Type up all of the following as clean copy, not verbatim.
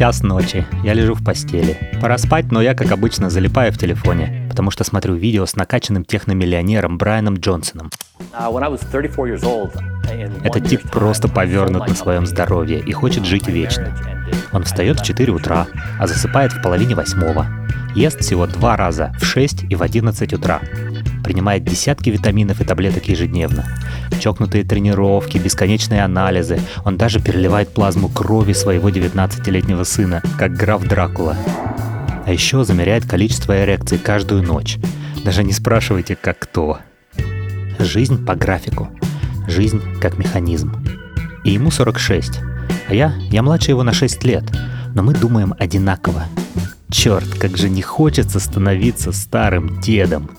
Час ночи. Я лежу в постели. Пора спать, но я, как обычно, залипаю в телефоне, потому что смотрю видео с накачанным техномиллионером Брайаном Джонсоном. Этот тип просто повернут на своем здоровье и хочет жить вечно. Он встает в 4 утра, а засыпает в половине 8. Ест всего 2 раза, в 6 и в 11 утра. Принимает десятки витаминов и таблеток ежедневно. Чокнутые тренировки, бесконечные анализы. Он даже переливает плазму крови своего 19-летнего сына, как граф Дракула. А еще замеряет количество эрекций каждую ночь. Даже не спрашивайте, как кто. Жизнь по графику. Жизнь как механизм. И ему 46. А я младше его на 6 лет. Но мы думаем одинаково. Черт, как же не хочется становиться старым дедом.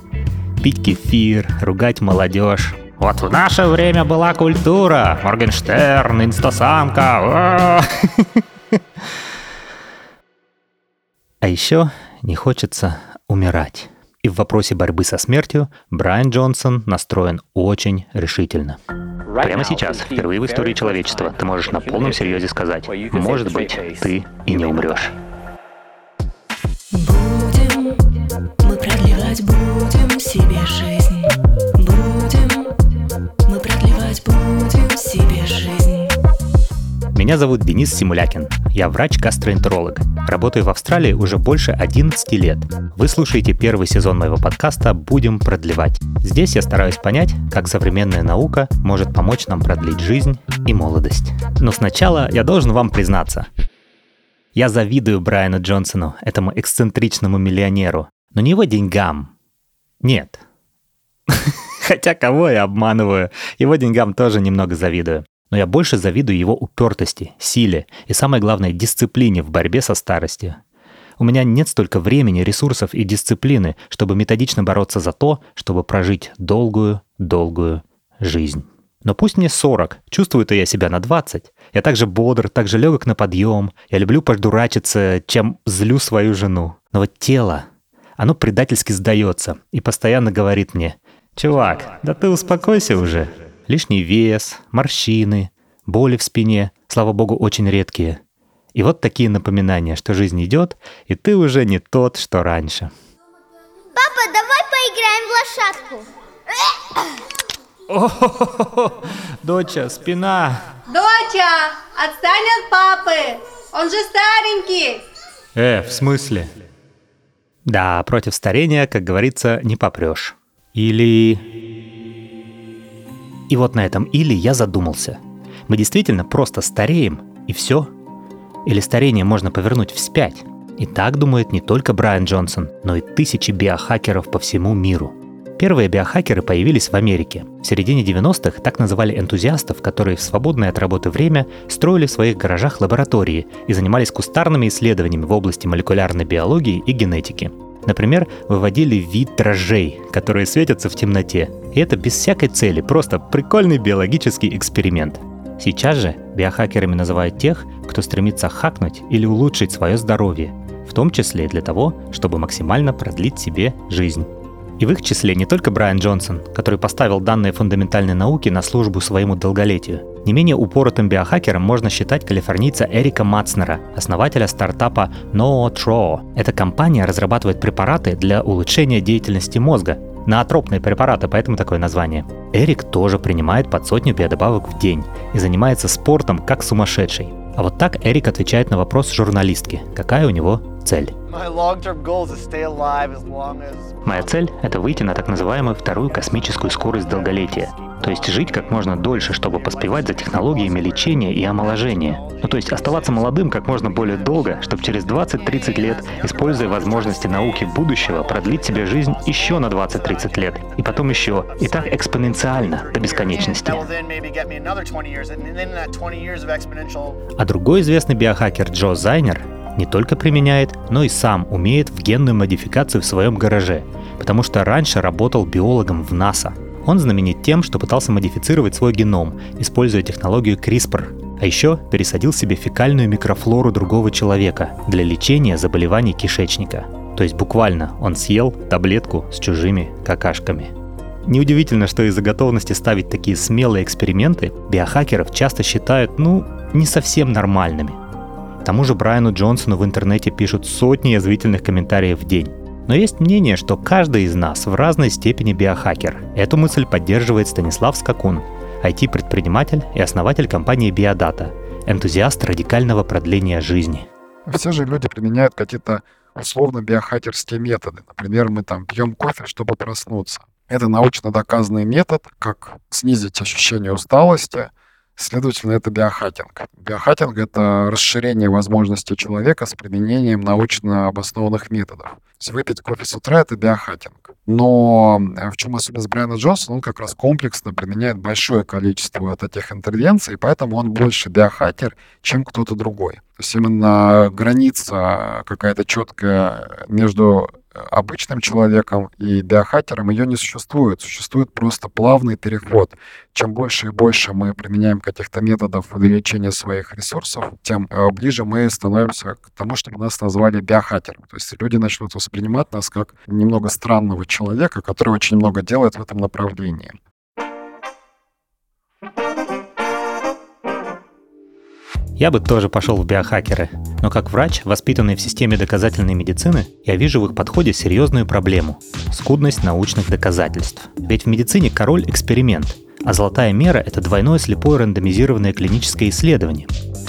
Пить кефир, ругать молодежь. Вот в наше время была культура. Моргенштерн, Инстасамка. А еще не хочется умирать. И в вопросе борьбы со смертью Брайан Джонсон настроен очень решительно. Прямо сейчас, впервые в истории человечества, ты можешь на полном серьезе сказать: может быть, ты и не умрешь. Будем, мы продлевать будем себе жизнь. Будем, мы продлевать будем себе жизнь. Меня зовут Денис Симулякин. Я врач-гастроэнтеролог. Работаю в Австралии уже больше 11 лет. Вы слушаете первый сезон моего подкаста «Будем продлевать». Здесь я стараюсь понять, как современная наука может помочь нам продлить жизнь и молодость. Но сначала я должен вам признаться. Я завидую Брайану Джонсону, этому эксцентричному миллионеру, но не его деньгам. Нет. Хотя кого я обманываю? Его деньгам тоже немного завидую. Но я больше завидую его упертости, силе и, самое главное, дисциплине в борьбе со старостью. У меня нет столько времени, ресурсов и дисциплины, чтобы методично бороться за то, чтобы прожить долгую жизнь. Но пусть мне 40, чувствую-то я себя на 20. Я так же бодр, так же легок на подъем, я люблю подурачиться, чем злю свою жену. Но вот тело, оно предательски сдается и постоянно говорит мне: «Чувак, да ты успокойся уже». Лишний вес, морщины, боли в спине, слава богу, очень редкие. И вот такие напоминания, что жизнь идет, и ты уже не тот, что раньше. Папа, давай поиграем в лошадку. О-хо-хо-хо! Доча, спина! Доча, отстань от папы! Он же старенький! В смысле? Да, против старения, как говорится, не попрешь. Или... И вот на этом «или» я задумался. Мы действительно просто стареем, и все? Или старение можно повернуть вспять? И так думает не только Брайан Джонсон, но и тысячи биохакеров по всему миру. Первые биохакеры появились в Америке. В середине 90-х так называли энтузиастов, которые в свободное от работы время строили в своих гаражах лаборатории и занимались кустарными исследованиями в области молекулярной биологии и генетики. Например, выводили вид дрожжей, которые светятся в темноте. И это без всякой цели, просто прикольный биологический эксперимент. Сейчас же биохакерами называют тех, кто стремится хакнуть или улучшить свое здоровье, в том числе и для того, чтобы максимально продлить себе жизнь. И в их числе не только Брайан Джонсон, который поставил данные фундаментальной науки на службу своему долголетию. Не менее упоротым биохакером можно считать калифорнийца Эрика Матцнера, основателя стартапа Nootro. Эта компания разрабатывает препараты для улучшения деятельности мозга. Ноотропные препараты, поэтому такое название. Эрик тоже принимает под 100 биодобавок в день и занимается спортом как сумасшедший. А вот так Эрик отвечает на вопрос журналистки, какая у него цель. Моя цель — это выйти на так называемую вторую космическую скорость долголетия. То есть жить как можно дольше, чтобы поспевать за технологиями лечения и омоложения. То есть оставаться молодым как можно более долго, чтобы через 20-30 лет, используя возможности науки будущего, продлить себе жизнь еще на 20-30 лет. И потом еще. И так экспоненциально, до бесконечности. А другой известный биохакер Джо Зайнер не только применяет, но и сам умеет в генную модификацию в своем гараже, потому что раньше работал биологом в НАСА. Он знаменит тем, что пытался модифицировать свой геном, используя технологию CRISPR, а еще пересадил себе фекальную микрофлору другого человека для лечения заболеваний кишечника. То есть буквально он съел таблетку с чужими какашками. Неудивительно, что из-за готовности ставить такие смелые эксперименты биохакеров часто считают, не совсем нормальными. К тому же Брайану Джонсону в интернете пишут сотни язвительных комментариев в день. Но есть мнение, что каждый из нас в разной степени биохакер. Эту мысль поддерживает Станислав Скакун, IT-предприниматель и основатель компании BioData, энтузиаст радикального продления жизни. Все же люди применяют какие-то условно биохакерские методы. Например, мы там пьем кофе, чтобы проснуться. Это научно доказанный метод, как снизить ощущение усталости. Следовательно, это биохакинг. Биохакинг — это расширение возможностей человека с применением научно обоснованных методов. То есть выпить кофе с утра — это биохакинг. Но в чем особенность Брайана Джонсона? Он как раз комплексно применяет большое количество таких интервенций, поэтому он больше биохакер, чем кто-то другой. То есть именно граница какая-то четкая между обычным человеком и биохакером, ее не существует. Существует просто плавный переход. Чем больше и больше мы применяем каких-то методов увеличения своих ресурсов, тем ближе мы становимся к тому, чтобы нас назвали биохакером. То есть люди начнут воспринимать нас как немного странного человека, который очень много делает в этом направлении. Я бы тоже пошел в биохакеры, но как врач, воспитанный в системе доказательной медицины, я вижу в их подходе серьезную проблему – скудность научных доказательств. Ведь в медицине король – эксперимент, а золотая мера – это двойное слепое рандомизированное клиническое исследование.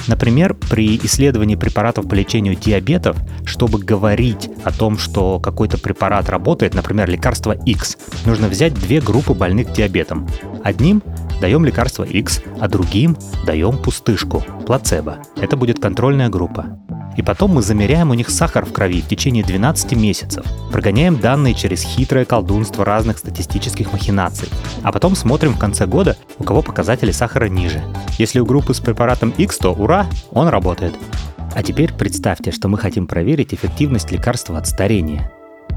Например, при исследовании препаратов по лечению диабетов, чтобы говорить о том, что какой-то препарат работает, например, лекарство X, нужно взять две группы больных диабетом. Одним даем лекарство X, а другим даем пустышку, плацебо. Это будет контрольная группа. И потом мы замеряем у них сахар в крови в течение 12 месяцев, прогоняем данные через хитрое колдунство разных статистических махинаций, а потом смотрим в конце года, у кого показатели сахара ниже. Если у группы с препаратом X, то ура, он работает. А теперь представьте, что мы хотим проверить эффективность лекарства от старения.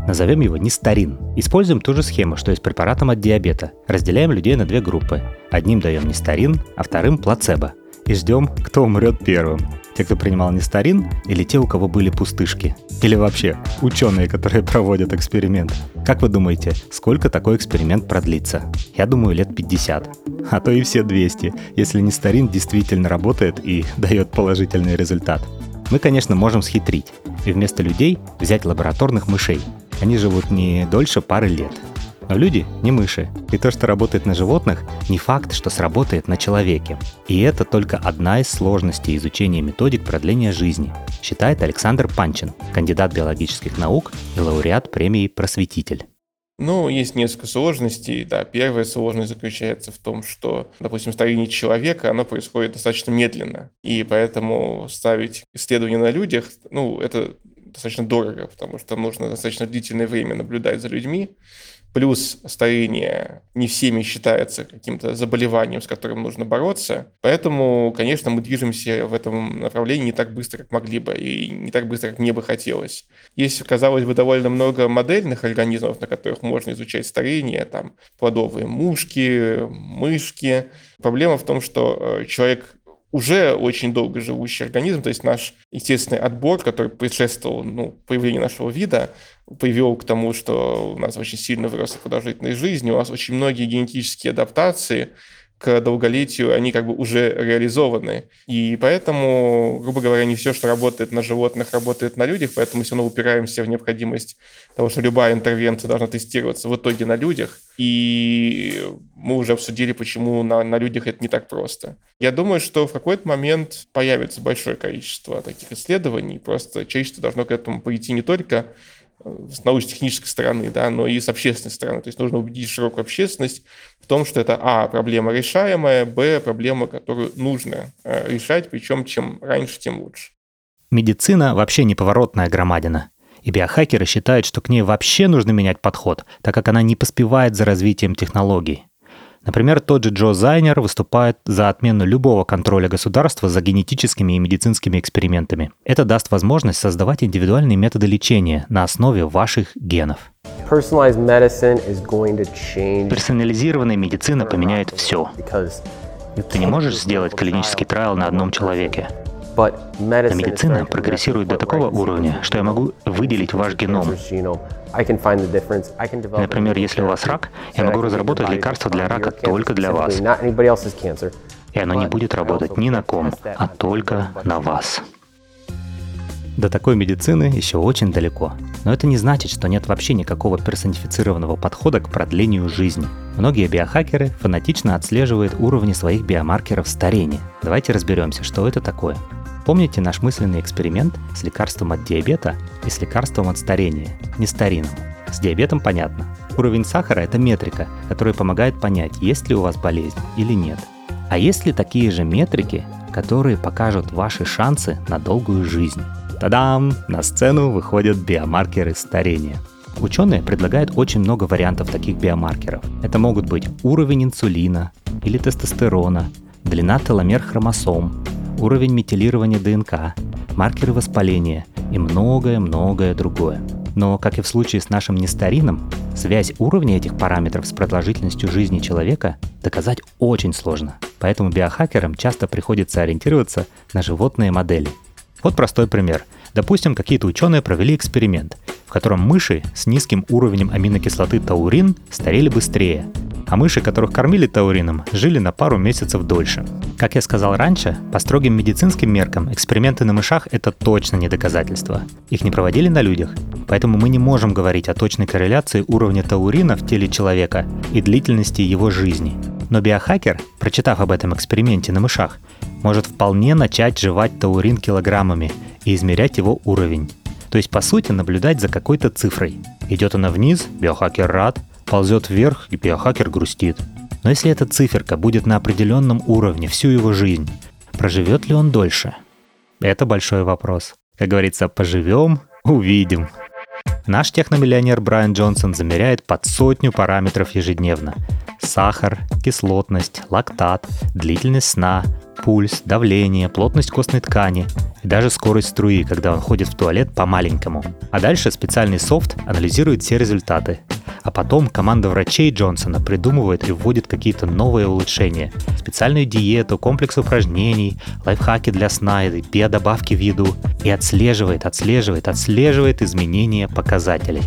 Назовем его Нестарин. Используем ту же схему, что и с препаратом от диабета. Разделяем людей на две группы. Одним даем Нестарин, а вторым плацебо. И ждем, кто умрет первым. Те, кто принимал Нестарин, или те, у кого были пустышки. Или вообще, ученые, которые проводят эксперимент. Как вы думаете, сколько такой эксперимент продлится? Я думаю, лет 50. А то и все 200, если Нестарин действительно работает и дает положительный результат. Мы, конечно, можем схитрить. И вместо людей взять лабораторных мышей. Они живут не дольше пары лет. Но люди не мыши, и то, что работает на животных, не факт, что сработает на человеке. И это только одна из сложностей изучения методик продления жизни, считает Александр Панчин, кандидат биологических наук и лауреат премии «Просветитель». Есть несколько сложностей. Да, первая сложность заключается в том, что, допустим, старение человека, оно происходит достаточно медленно, и поэтому ставить исследования на людях, это достаточно дорого, потому что нужно достаточно длительное время наблюдать за людьми. Плюс старение не всеми считается каким-то заболеванием, с которым нужно бороться. Поэтому, конечно, мы движемся в этом направлении не так быстро, как могли бы, и не так быстро, как мне бы хотелось. Есть, казалось бы, довольно много модельных организмов, на которых можно изучать старение, там плодовые мушки, мышки. Проблема в том, что человек уже очень долго живущий организм, то есть наш естественный отбор, который предшествовал появлению нашего вида, привел к тому, что у нас очень сильно выросла продолжительность жизни, у нас очень многие генетические адаптации к долголетию, они как бы уже реализованы. И поэтому, грубо говоря, не все, что работает на животных, работает на людях, поэтому все равно упираемся в необходимость того, что любая интервенция должна тестироваться в итоге на людях. И мы уже обсудили, почему на людях это не так просто. Я думаю, что в какой-то момент появится большое количество таких исследований, просто человечество должно к этому пойти не только с научно-технической стороны, да, но и с общественной стороны. То есть нужно убедить широкую общественность в том, что это а, проблема решаемая, б, проблема, которую нужно решать, причем чем раньше, тем лучше. Медицина вообще неповоротная громадина. И биохакеры считают, что к ней вообще нужно менять подход, так как она не поспевает за развитием технологий. Например, тот же Джо Зайнер выступает за отмену любого контроля государства за генетическими и медицинскими экспериментами. Это даст возможность создавать индивидуальные методы лечения на основе ваших генов. Персонализированная медицина поменяет все. Ты не можешь сделать клинический трайл на одном человеке. Но медицина прогрессирует до такого уровня, что я могу выделить ваш геном. Например, если у вас рак, я могу разработать лекарство для рака только для вас. И оно не будет работать ни на ком, а только на вас. До такой медицины еще очень далеко. Но это не значит, что нет вообще никакого персонифицированного подхода к продлению жизни. Многие биохакеры фанатично отслеживают уровни своих биомаркеров старения. Давайте разберемся, что это такое. Помните наш мысленный эксперимент с лекарством от диабета и с лекарством от старения, не старинным? С диабетом понятно. Уровень сахара – это метрика, которая помогает понять, есть ли у вас болезнь или нет. А есть ли такие же метрики, которые покажут ваши шансы на долгую жизнь? Та-дам! На сцену выходят биомаркеры старения. Ученые предлагают очень много вариантов таких биомаркеров. Это могут быть уровень инсулина или тестостерона, длина теломер хромосом, уровень метилирования ДНК, маркеры воспаления и многое-многое другое. Но, как и в случае с нашим нестарином, связь уровня этих параметров с продолжительностью жизни человека доказать очень сложно. Поэтому биохакерам часто приходится ориентироваться на животные модели. Вот простой пример. Допустим, какие-то ученые провели эксперимент, в котором мыши с низким уровнем аминокислоты таурин старели быстрее, а мыши, которых кормили таурином, жили на пару месяцев дольше. Как я сказал раньше, по строгим медицинским меркам эксперименты на мышах – это точно не доказательство. Их не проводили на людях, поэтому мы не можем говорить о точной корреляции уровня таурина в теле человека и длительности его жизни. Но биохакер, прочитав об этом эксперименте на мышах, может вполне начать жевать таурин килограммами и измерять его уровень. То есть, по сути, наблюдать за какой-то цифрой. Идет она вниз, биохакер рад, ползет вверх, и биохакер грустит. Но если эта циферка будет на определенном уровне всю его жизнь, проживет ли он дольше? Это большой вопрос. Как говорится, поживем – увидим. Наш техномиллионер Брайан Джонсон замеряет под 100 параметров ежедневно. Сахар, кислотность, лактат, длительность сна, пульс, давление, плотность костной ткани и даже скорость струи, когда он ходит в туалет по-маленькому. А дальше специальный софт анализирует все результаты. А потом команда врачей Джонсона придумывает и вводит какие-то новые улучшения. Специальную диету, комплекс упражнений, лайфхаки для сна и биодобавки в еду. И отслеживает изменения показателей.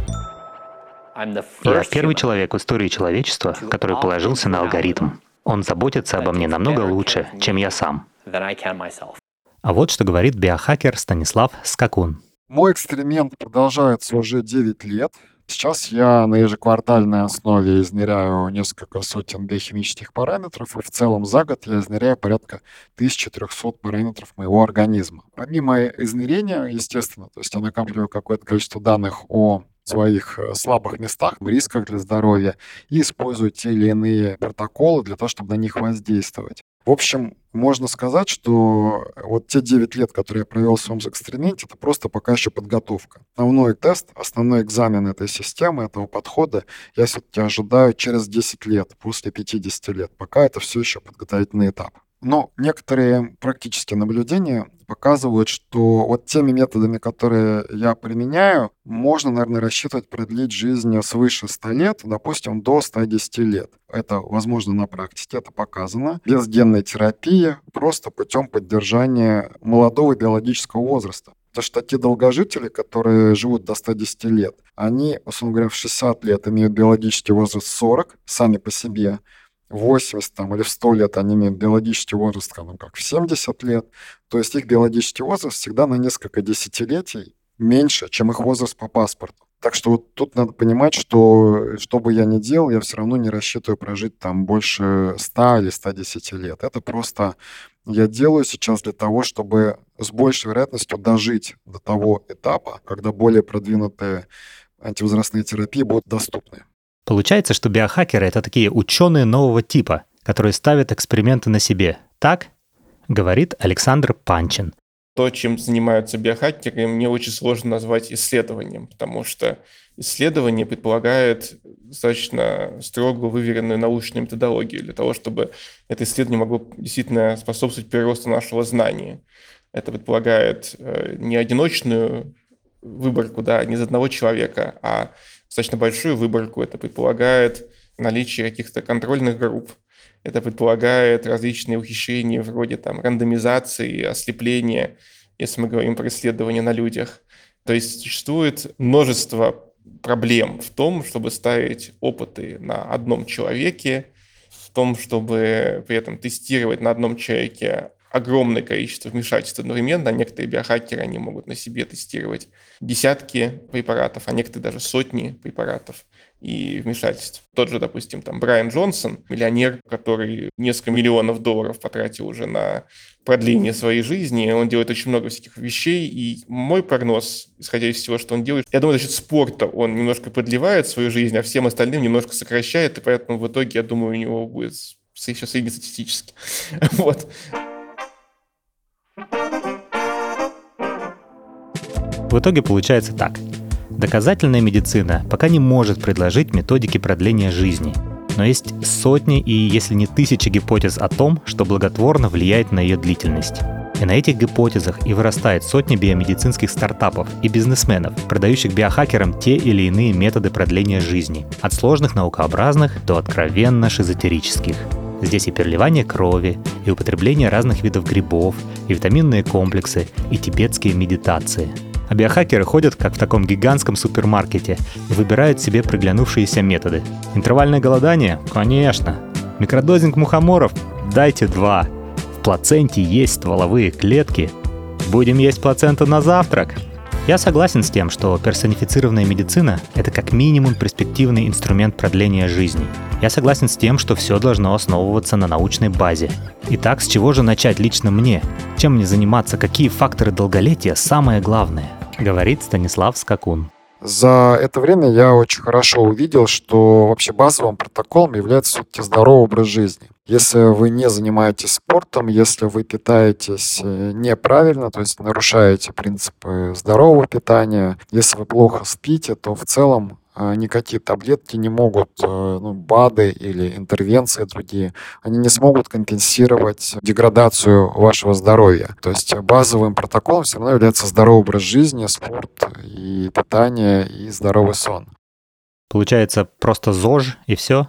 Я первый человек в истории человечества, который положился на алгоритм. Он заботится обо мне намного лучше, чем я сам. А вот что говорит биохакер Станислав Скакун. Мой эксперимент продолжается уже 9 лет. Сейчас я на ежеквартальной основе измеряю несколько сотен биохимических параметров, и в целом за год я измеряю порядка 1300 параметров моего организма. Помимо измерения, естественно, то есть я накапливаю какое-то количество данных о своих слабых местах, рисках для здоровья и использую те или иные протоколы для того, чтобы на них воздействовать. В общем, можно сказать, что вот те 9 лет, которые я провел в своем эксперименте, это просто пока еще подготовка. Основной тест, основной экзамен этой системы, этого подхода я все-таки ожидаю через 10 лет, после 50 лет, пока это все еще подготовительный этап. Но некоторые практические наблюдения показывают, что вот теми методами, которые я применяю, можно, наверное, рассчитывать продлить жизнь свыше 100 лет, допустим, до 110 лет. Это возможно на практике, это показано. Без генной терапии, просто путем поддержания молодого биологического возраста. Потому что те долгожители, которые живут до 110 лет, они, условно говоря, в 60 лет имеют биологический возраст 40 сами по себе, в 80 или в 100 лет они имеют биологический возраст, как в 70 лет. То есть их биологический возраст всегда на несколько десятилетий меньше, чем их возраст по паспорту. Так что вот тут надо понимать, что бы я ни делал, я все равно не рассчитываю прожить там больше 100 или 110 лет. Это просто я делаю сейчас для того, чтобы с большей вероятностью дожить до того этапа, когда более продвинутые антивозрастные терапии будут доступны. Получается, что биохакеры – это такие ученые нового типа, которые ставят эксперименты на себе. Так говорит Александр Панчин. То, чем занимаются биохакеры, мне очень сложно назвать исследованием, потому что исследование предполагает достаточно строго выверенную научную методологию для того, чтобы это исследование могло действительно способствовать переросту нашего знания. Это предполагает не одиночную выборку, да, не из одного человека, а достаточно большую выборку. Это предполагает наличие каких-то контрольных групп. Это предполагает различные ухищрения вроде рандомизации, ослепления, если мы говорим про исследования на людях. То есть существует множество проблем в том, чтобы ставить опыты на одном человеке, в том, чтобы при этом тестировать на одном человеке огромное количество вмешательств одновременно. Некоторые биохакеры, они могут на себе тестировать десятки препаратов, а некоторые даже сотни препаратов и вмешательств. Тот же, допустим, там Брайан Джонсон, миллионер, который несколько миллионов долларов потратил уже на продление своей жизни. Он делает очень много всяких вещей, и мой прогноз, исходя из всего, что он делает, я думаю, за счет спорта он немножко продлевает свою жизнь, а всем остальным немножко сокращает, и поэтому в итоге, я думаю, у него будет еще среднестатистически. Вот. В итоге получается так. Доказательная медицина пока не может предложить методики продления жизни, но есть сотни и, если не тысячи гипотез о том, что благотворно влияет на ее длительность. И на этих гипотезах и вырастают сотни биомедицинских стартапов и бизнесменов, продающих биохакерам те или иные методы продления жизни, от сложных наукообразных до откровенно шизотерических. Здесь и переливание крови, и употребление разных видов грибов, и витаминные комплексы, и тибетские медитации. А биохакеры ходят, как в таком гигантском супермаркете, и выбирают себе приглянувшиеся методы. Интервальное голодание? Конечно. Микродозинг мухоморов? Дайте 2. В плаценте есть стволовые клетки. Будем есть плаценту на завтрак? Я согласен с тем, что персонифицированная медицина – это как минимум перспективный инструмент продления жизни. Я согласен с тем, что все должно основываться на научной базе. Итак, с чего же начать лично мне? Чем мне заниматься? Какие факторы долголетия самое главное? Говорит Станислав Скакун. За это время я очень хорошо увидел, что вообще базовым протоколом является все-таки здоровый образ жизни. Если вы не занимаетесь спортом, если вы питаетесь неправильно, то есть нарушаете принципы здорового питания, если вы плохо спите, то в целом никакие таблетки не могут, БАДы или интервенции другие, они не смогут компенсировать деградацию вашего здоровья. То есть базовым протоколом все равно является здоровый образ жизни, спорт, и питание, и здоровый сон. Получается, просто ЗОЖ и все?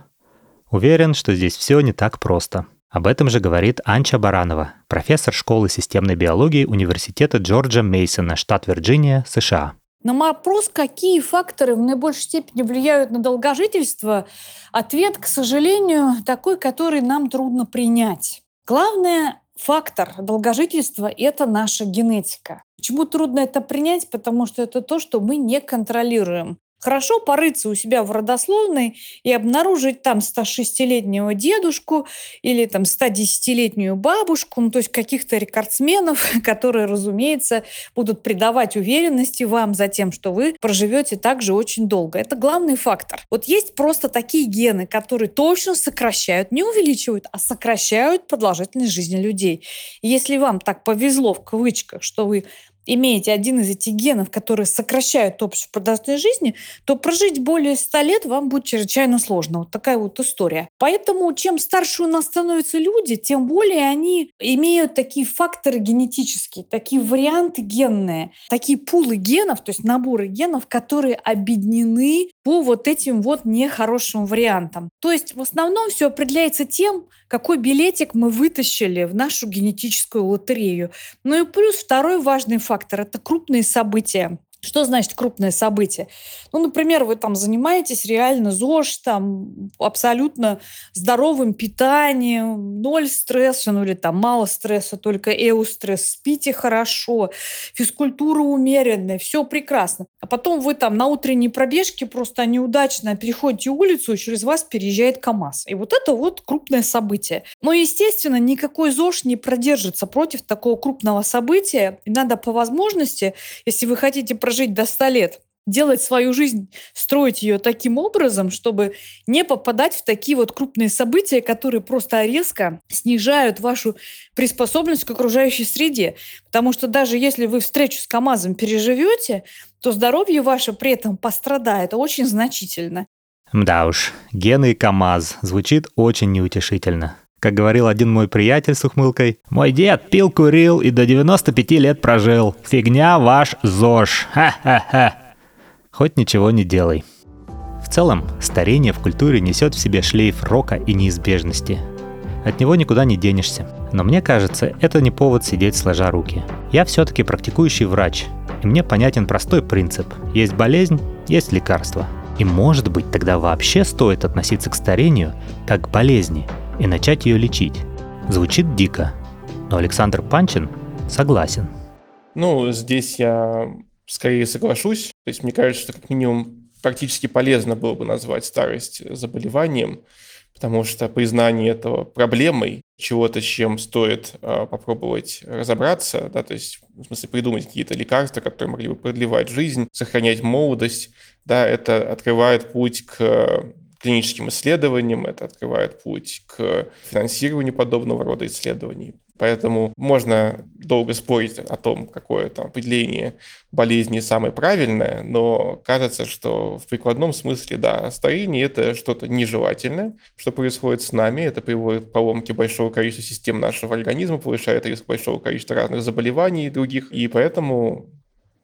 Уверен, что здесь все не так просто. Об этом же говорит Анча Баранова, профессор школы системной биологии Университета Джорджа Мейсона, штат Вирджиния, США. На вопрос, какие факторы в наибольшей степени влияют на долгожительство, ответ, к сожалению, такой, который нам трудно принять. Главный фактор долгожительства – это наша генетика. Почему трудно это принять? Потому что это то, что мы не контролируем. Хорошо порыться у себя в родословной и обнаружить там 106-летнего дедушку или там 110-летнюю бабушку, то есть каких-то рекордсменов, которые, разумеется, будут придавать уверенности вам за тем, что вы проживете также очень долго. Это главный фактор. Вот есть просто такие гены, которые точно сокращают, не увеличивают, а сокращают продолжительность жизни людей. И если вам так повезло, в кавычках, что вы имеете один из этих генов, которые сокращают общую продолжительность жизни, то прожить более 100 лет вам будет чрезвычайно сложно. Вот такая вот история. Поэтому чем старше у нас становятся люди, тем более они имеют такие факторы генетические, такие варианты генные, такие пулы генов, то есть наборы генов, которые объединены по вот этим вот нехорошим вариантам. То есть в основном все определяется тем, какой билетик мы вытащили в нашу генетическую лотерею. Ну и плюс второй важный фактор – это крупные события. Что значит крупное событие? Например, вы там занимаетесь реально ЗОЖ, там абсолютно здоровым питанием, ноль стресса, или там мало стресса, только эустресс, спите хорошо, физкультура умеренная, все прекрасно. А потом вы там на утренней пробежке просто неудачно переходите улицу, и через вас переезжает КАМАЗ. И вот это вот крупное событие. Но, естественно, никакой ЗОЖ не продержится против такого крупного события. И надо по возможности, если вы хотите прожить до 100 лет, делать свою жизнь, строить ее таким образом, чтобы не попадать в такие вот крупные события, которые просто резко снижают вашу приспособленность к окружающей среде. Потому что даже если вы встречу с КАМАЗом переживете, то здоровье ваше при этом пострадает очень значительно. Да уж, гены и КАМАЗ звучит очень неутешительно. Как говорил один мой приятель с ухмылкой, «Мой дед пил, курил и до 95 лет прожил. Фигня ваш ЗОЖ. Ха-ха-ха». Хоть ничего не делай. В целом, старение в культуре несет в себе шлейф рока и неизбежности. От него никуда не денешься. Но мне кажется, это не повод сидеть сложа руки. Я все-таки практикующий врач, и мне понятен простой принцип. Есть болезнь, есть лекарство. И может быть, тогда вообще стоит относиться к старению как к болезни и начать ее лечить. Звучит дико, но Александр Панчин согласен. Ну, здесь я скорее соглашусь. То есть мне кажется, что как минимум практически полезно было бы назвать старость заболеванием, потому что признание этого проблемой, чего-то, с чем стоит попробовать разобраться, да, то есть, в смысле, придумать какие-то лекарства, которые могли бы продлевать жизнь, сохранять молодость, да, это открывает путь к клиническим исследованиям, это открывает путь к финансированию подобного рода исследований. Поэтому можно долго спорить о том, какое там определение болезни самое правильное, но кажется, что в прикладном смысле, да, старение – это что-то нежелательное, что происходит с нами, это приводит к поломке большого количества систем нашего организма, повышает риск большого количества разных заболеваний и других, и поэтому…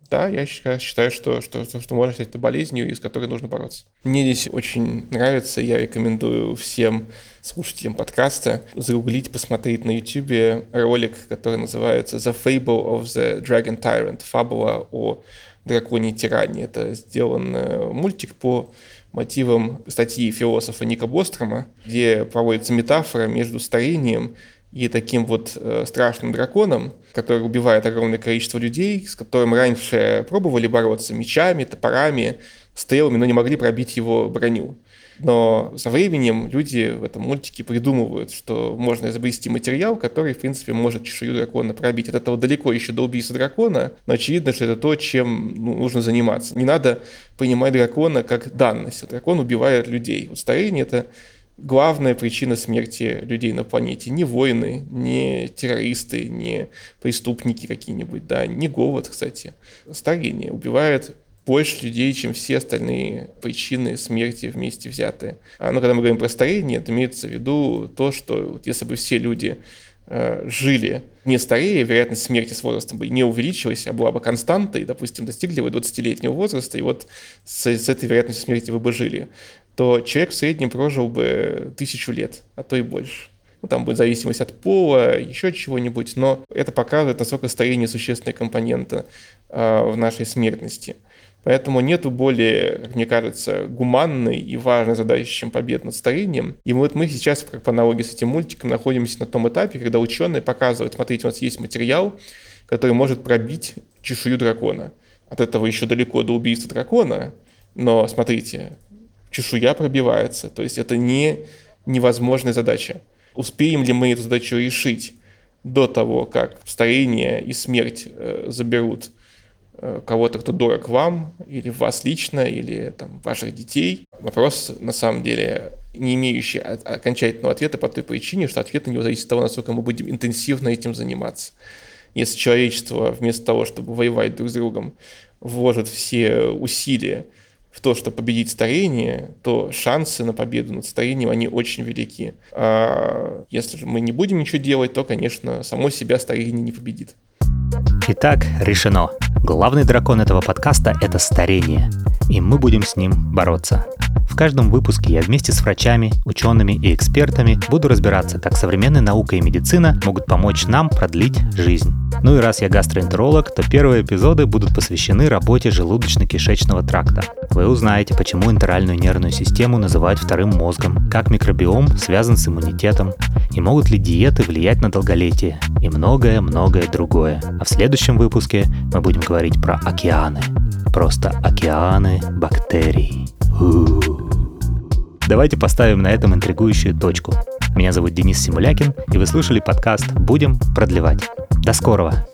Да, я считаю, что можно считать это болезнью, с которой нужно бороться. Мне здесь очень нравится, я рекомендую всем слушателям подкаста загуглить, посмотреть на YouTube ролик, который называется «The Fable of the Dragon Tyrant», «Фабула о драконе-тиране». Это сделан мультик по мотивам статьи философа Ника Бострома, где проводится метафора между старением и таким вот страшным драконом, который убивает огромное количество людей, с которым раньше пробовали бороться мечами, топорами, стрелами, но не могли пробить его броню. Но со временем люди в этом мультике придумывают, что можно изобрести материал, который, в принципе, может чешую дракона пробить. От этого далеко еще до убийства дракона, но очевидно, что это то, чем нужно заниматься. Не надо принимать дракона как данность. Дракон убивает людей. Старение – это главная причина смерти людей на планете. Не войны, не террористы, не преступники какие-нибудь, да, не голод, кстати. Старение убивает больше людей, чем все остальные причины смерти вместе взятые. Но когда мы говорим про старение, это имеется в виду то, что если бы все люди жили не старее, вероятность смерти с возрастом бы не увеличилась, а была бы константой, допустим, достигли бы 20-летнего возраста, и вот с этой вероятностью смерти вы бы жили, то человек в среднем прожил бы 1000 лет, а то и больше. Ну, там будет зависимость от пола, еще чего-нибудь, но это показывает, насколько старение существенная компонента в нашей смертности. Поэтому нету более, как мне кажется, гуманной и важной задачи, чем победа над старением. И вот мы сейчас, как по аналогии с этим мультиком, находимся на том этапе, когда ученые показывают, смотрите, у нас есть материал, который может пробить чешую дракона. От этого еще далеко до убийства дракона, но смотрите, чешуя пробивается, то есть это не невозможная задача. Успеем ли мы эту задачу решить до того, как старение и смерть заберут кого-то, кто дорог вам, или вас лично, или там, ваших детей. Вопрос, на самом деле, не имеющий окончательного ответа по той причине, что ответ на него зависит от того, насколько мы будем интенсивно этим заниматься. Если человечество вместо того, чтобы воевать друг с другом, вложит все усилия в то, чтобы победить старение, то шансы на победу над старением, они очень велики. А если же мы не будем ничего делать, то, конечно, само себя старение не победит. Итак, решено. Главный дракон этого подкаста – это старение, и мы будем с ним бороться. В каждом выпуске я вместе с врачами, учеными и экспертами буду разбираться, как современная наука и медицина могут помочь нам продлить жизнь. Ну и раз я гастроэнтеролог, то первые эпизоды будут посвящены работе желудочно-кишечного тракта. Вы узнаете, почему энтеральную нервную систему называют вторым мозгом, как микробиом связан с иммунитетом, и могут ли диеты влиять на долголетие, и многое-многое другое. А в следующем выпуске мы будем говорить про океаны. Просто океаны бактерий. Давайте поставим на этом интригующую точку. Меня зовут Денис Симулякин, и вы слушали подкаст «Будем продлевать». До скорого!